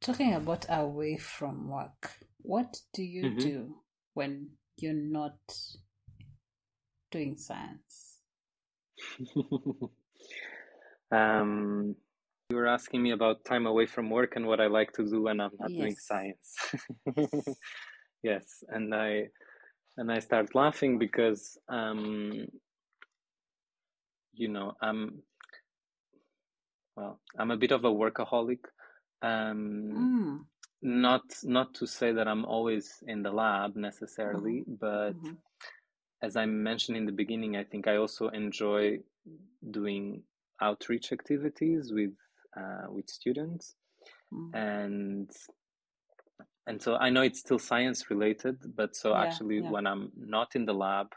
Talking about away from work, what do you do when you're not doing science? You were asking me about time away from work and what I like to do when I'm not doing science. Yes, and I start laughing because I'm a bit of a workaholic. Not to say that I'm always in the lab necessarily, but as I mentioned in the beginning, I think I also enjoy doing outreach activities with students, and so I know it's still science related, but when I'm not in the lab,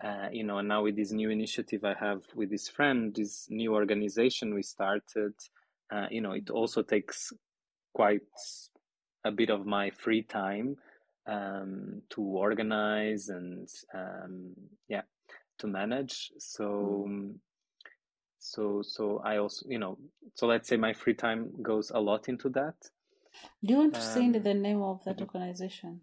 and now with this new initiative I have with this friend, this new organization we started. It also takes quite a bit of my free time to organize and to manage. So I also let's say my free time goes a lot into that. Do you want to say the name of that organization?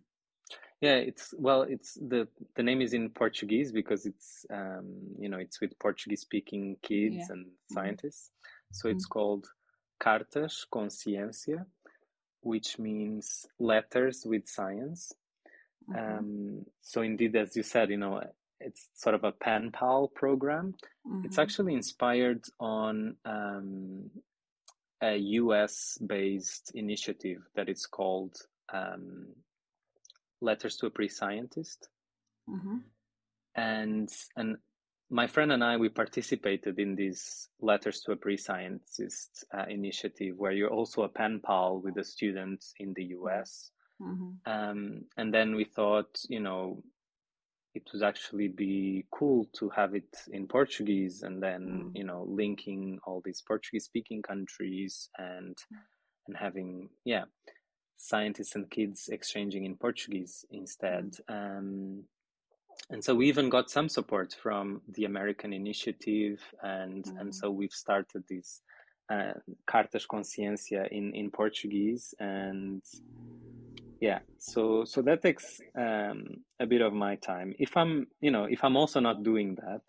Yeah, it's the name is in Portuguese because it's it's with Portuguese speaking kids and scientists. So it's called Cartas Conciência, which means letters with science. So indeed, as you said, it's sort of a pen pal program. It's actually inspired on a US-based initiative that is called Letters to a Pre-Scientist. And my friend and I, we participated in this Letters to a Pre-Scientist initiative, where you're also a pen pal with the students in the US. And then we thought, it would actually be cool to have it in Portuguese and then, linking all these Portuguese-speaking countries and having, scientists and kids exchanging in Portuguese instead. And so we even got some support from the American initiative, and so we've started this Cartas Consciência in Portuguese, and so that takes a bit of my time. If I'm also not doing that,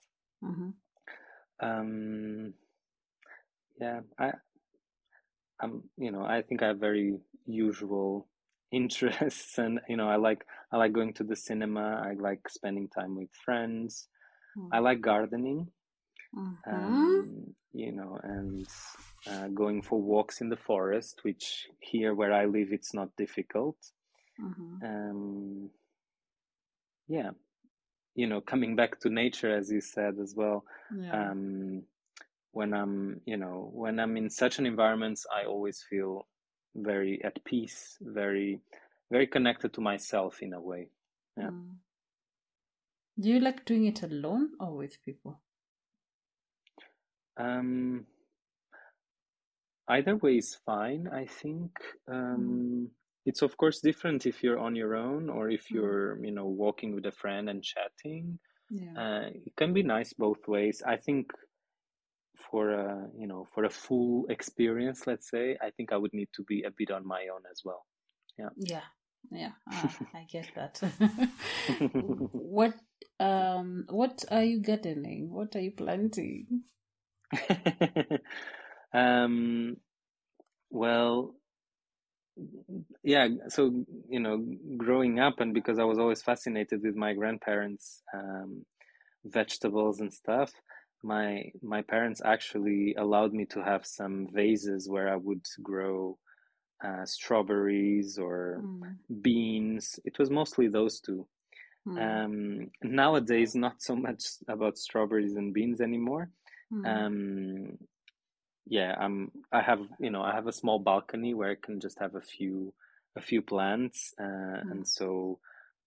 I think I have very usual interests, and I like going to the cinema. I like spending time with friends. I like gardening, and going for walks in the forest, which here where I live it's not difficult. Coming back to nature, as you said as well. When I'm in such an environment, I always feel very at peace, very, very connected to myself in a way. Yeah. Do you like doing it alone or with people? Either way is fine, I think. It's of course different if you're on your own or if you're, walking with a friend and chatting. It can be nice both ways. I think for a full experience, let's say, I think I would need to be a bit on my own as well. I get that. What are you gardening? What are you planting? Growing up, and because I was always fascinated with my grandparents' vegetables and stuff, my parents actually allowed me to have some vases where I would grow strawberries or beans. It was mostly those two. Nowadays, not so much about strawberries and beans anymore. I have a small balcony where I can just have a few plants, and so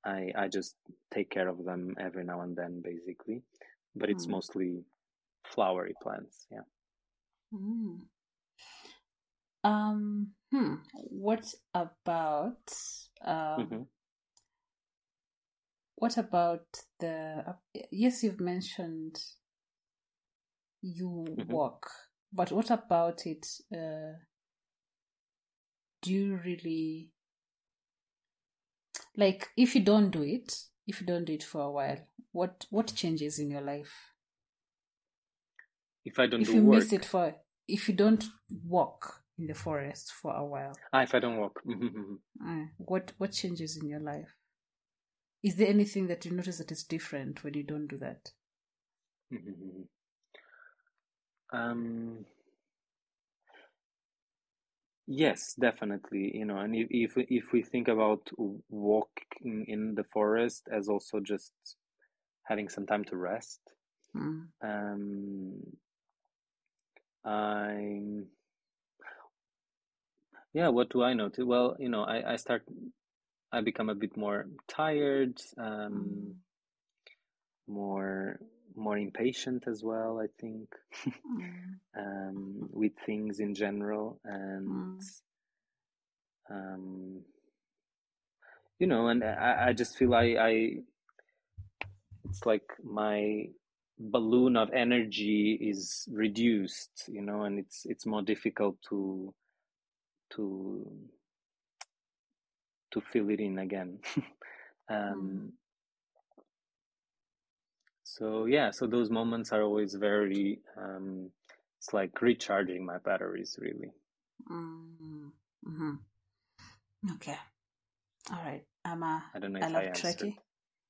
I just take care of them every now and then, basically. But it's mostly flowery plants. Yeah. What about the? Yes, you've mentioned you walk, but what about it? Do you really like if you don't do it? If you don't do it for a while, what changes in your life? If I don't, if do you work. Miss it for if you don't walk in the forest for a while. If I don't walk, what changes in your life? Is there anything that you notice that is different when you don't do that? Yes, definitely. You know, and if we think about walking in the forest as also just having some time to rest, what do I notice? Well, you know, I become a bit more tired, more impatient as well, I think, with things in general, and and I just feel I it's like my balloon of energy is reduced, you know, and it's more difficult to fill it in again. So those moments are always very, it's like recharging my batteries, really. Okay. All right. I don't know if I love trekking.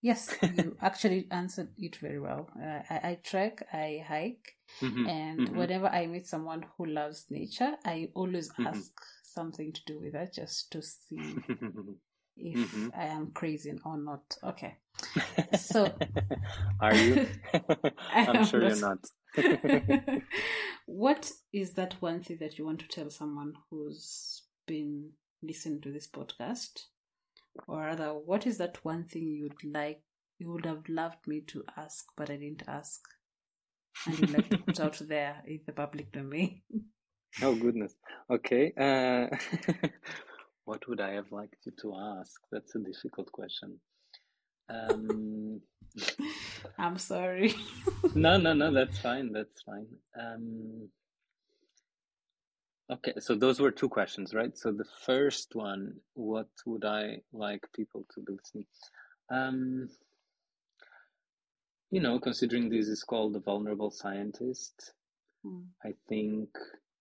Yes, you actually answered it very well. I trek, I hike, and whenever I meet someone who loves nature, I always ask something to do with that just to see if I am crazy or not. Okay. So are you? I'm sure you're not. What is that one thing that you want to tell someone who's been listening to this podcast? Or rather, what is that one thing you would have loved me to ask, but I didn't ask, and you'd like to put out there in the public domain? Oh, goodness. Okay. What would I have liked you to ask? That's a difficult question. I'm sorry. No, that's fine. Okay, so those were two questions, right? So the first one, what would I like people to be listening? Considering this is called The Vulnerable Scientist, I think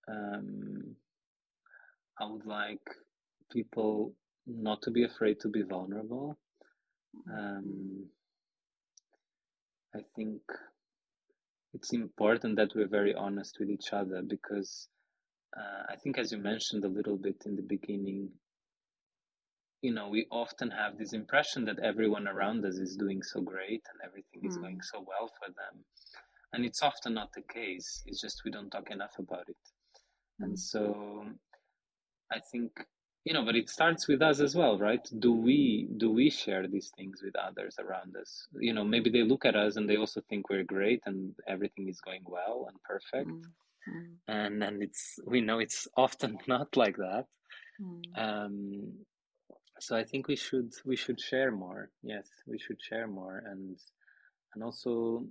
I would like people not to be afraid to be vulnerable. I think it's important that we're very honest with each other because I think, as you mentioned a little bit in the beginning, you know, we often have this impression that everyone around us is doing so great and everything is going so well for them. And it's often not the case. It's just we don't talk enough about it. And so I think, you know, but it starts with us as well, right? Do we share these things with others around us? You know, maybe they look at us and they also think we're great and everything is going well and perfect. And it's often not like that. So I think we should share more. Yes, we should share more and also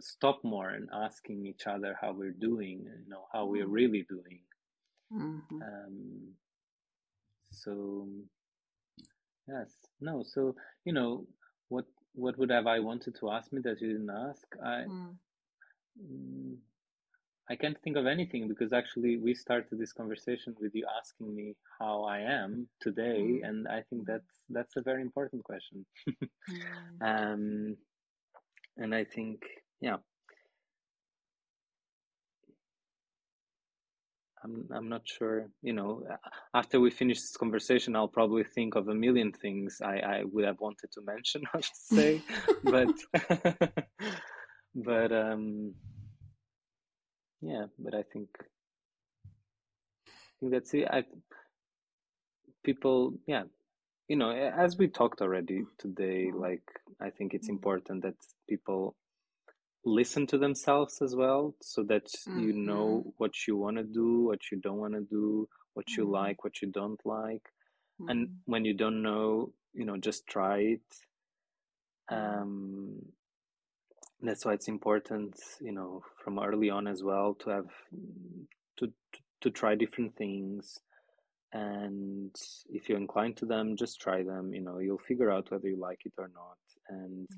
stop more and asking each other how we're doing, you know, how we're really doing. What would have I wanted to ask me that you didn't ask? I can't think of anything because actually we started this conversation with you asking me how I am today, and I think that's a very important question. And I think, yeah, I'm not sure, after we finish this conversation, I'll probably think of a million things I would have wanted to mention, I would say, but I think that's it. As we talked already today, I think it's important that people listen to themselves as well, so that you know what you want to do, what you don't want to do, what you like, what you don't like, and when you don't know, just try it. That's why it's important, from early on as well, to have to try different things, and if you're inclined to them, just try them. You'll figure out whether you like it or not, and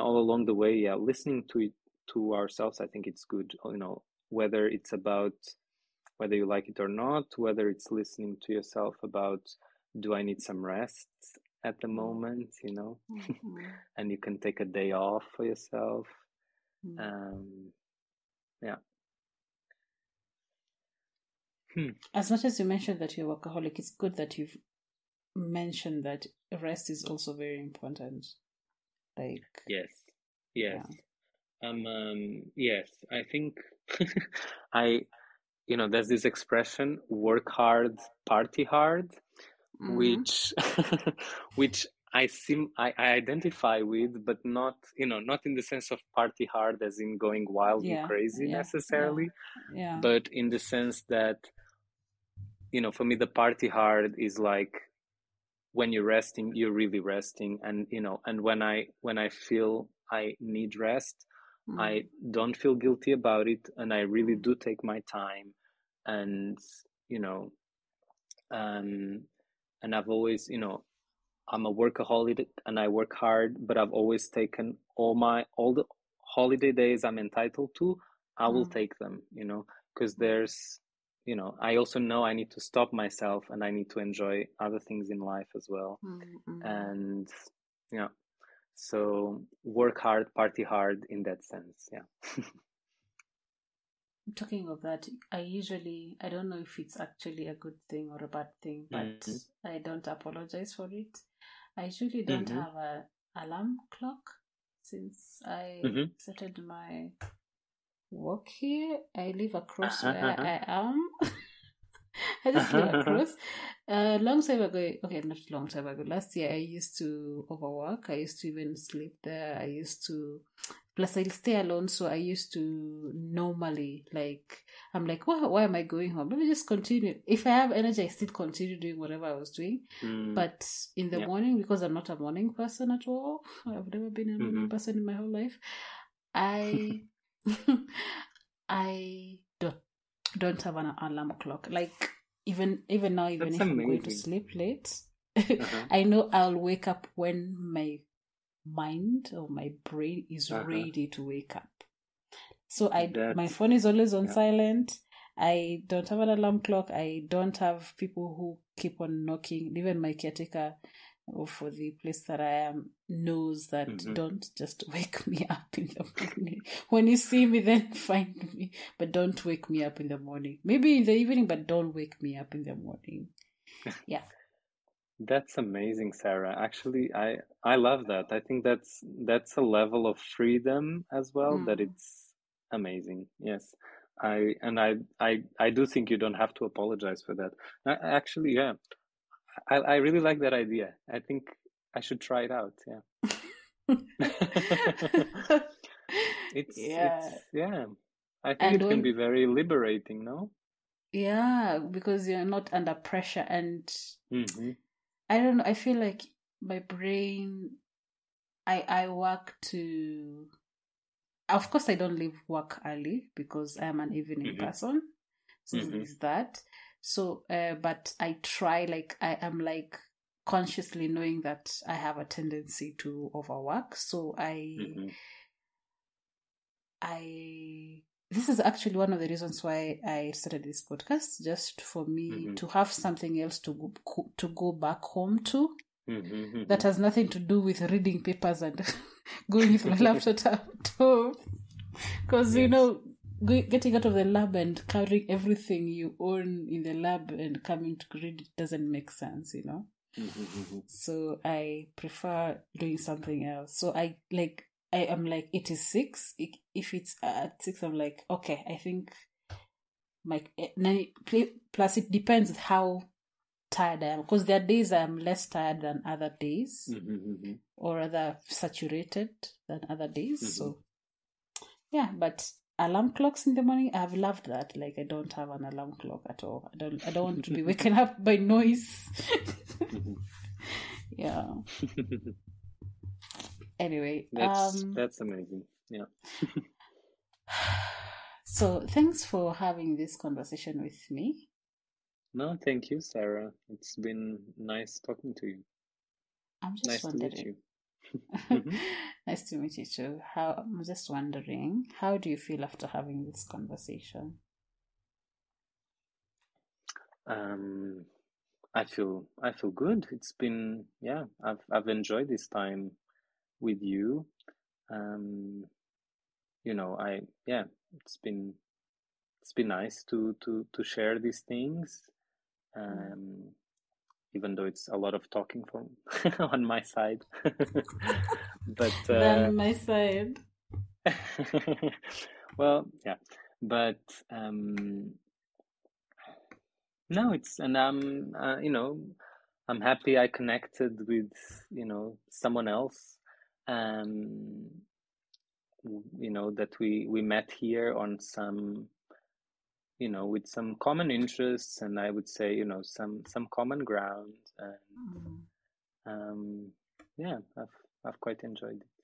all along the way, listening to ourselves, I think it's good, whether it's about whether you like it or not, whether it's listening to yourself about, do I need some rest at the moment, and you can take a day off for yourself. As much as you mentioned that you're a workaholic, it's good that you've mentioned that rest is also very important. I think there's this expression, work hard, party hard, which I identify with, but not in the sense of party hard as in going wild and crazy necessarily, but in the sense that, for me, the party hard is like, when you're resting, you're really resting. And, and when I feel I need rest, I don't feel guilty about it. And I really do take my time. And, and I've always, I'm a workaholic and I work hard, but I've always taken all the holiday days I'm entitled to, I will take them, because there's, I also know I need to stop myself and I need to enjoy other things in life as well. And so work hard, party hard in that sense. Yeah. Talking of that, I don't know if it's actually a good thing or a bad thing, but I don't apologize for it. I usually don't have an alarm clock since I started my work here. I live across where I am. I just live across. Last year I used to overwork. I used to even sleep there. Plus I'll stay alone, so I used to normally, I'm like, why am I going home? Let me just continue. If I have energy, I still continue doing whatever I was doing. But in the morning, because I'm not a morning person at all, I've never been a morning person in my whole life, I don't have an alarm clock. Even now, even that's if amazing. I'm going to sleep late, I know I'll wake up when my mind or my brain is ready to wake up. So my phone is always on silent. I don't have an alarm clock. I don't have people who keep on knocking. Even my caretaker for the place that I am knows that don't just wake me up in the morning. When you see me, then find me, but don't wake me up in the morning. Maybe in the evening, but don't wake me up in the morning. Yeah. That's amazing, Sarah. Actually, I love that. I think that's a level of freedom as well that it's amazing. Yes. I do think you don't have to apologize for that. I really like that idea. I think I should try it out. Yeah. I think it can be very liberating, no? Yeah, because you're not under pressure, and I don't know. I feel like my brain. I work to. Of course, I don't leave work early because I'm an evening person. So it's that. So, but I try, I am consciously knowing that I have a tendency to overwork. So this is actually one of the reasons why I started this podcast, just for me to have something else to go back home to that has nothing to do with reading papers and going with my laptop at home. Because, getting out of the lab and carrying everything you own in the lab and coming to grade, it doesn't make sense, you know? So I prefer doing something else. So I am like, it is 6. If it's at 6, I'm like, okay, I think my, plus it depends how tired I am, because there are days I'm less tired than other days, or rather saturated than other days. So yeah, but alarm clocks in the morning, I've loved that. Like, I don't have an alarm clock at all. I don't want to be waken up by noise. Yeah. Anyway, that's amazing. Yeah. So thanks for having this conversation with me. No, thank you, Sarah. It's been nice talking to you. I'm just wondering. To meet you. Nice to meet you too. I'm just wondering, how do you feel after having this conversation? I feel good. It's been I've enjoyed this time with you. It's been nice to share these things. Even though it's a lot of talking from on my side, but on my side. Well, yeah, but no, it's, and I'm I'm happy I connected with someone else, that we met here on some, with some common interests, and I would say, some common ground. And I've quite enjoyed it.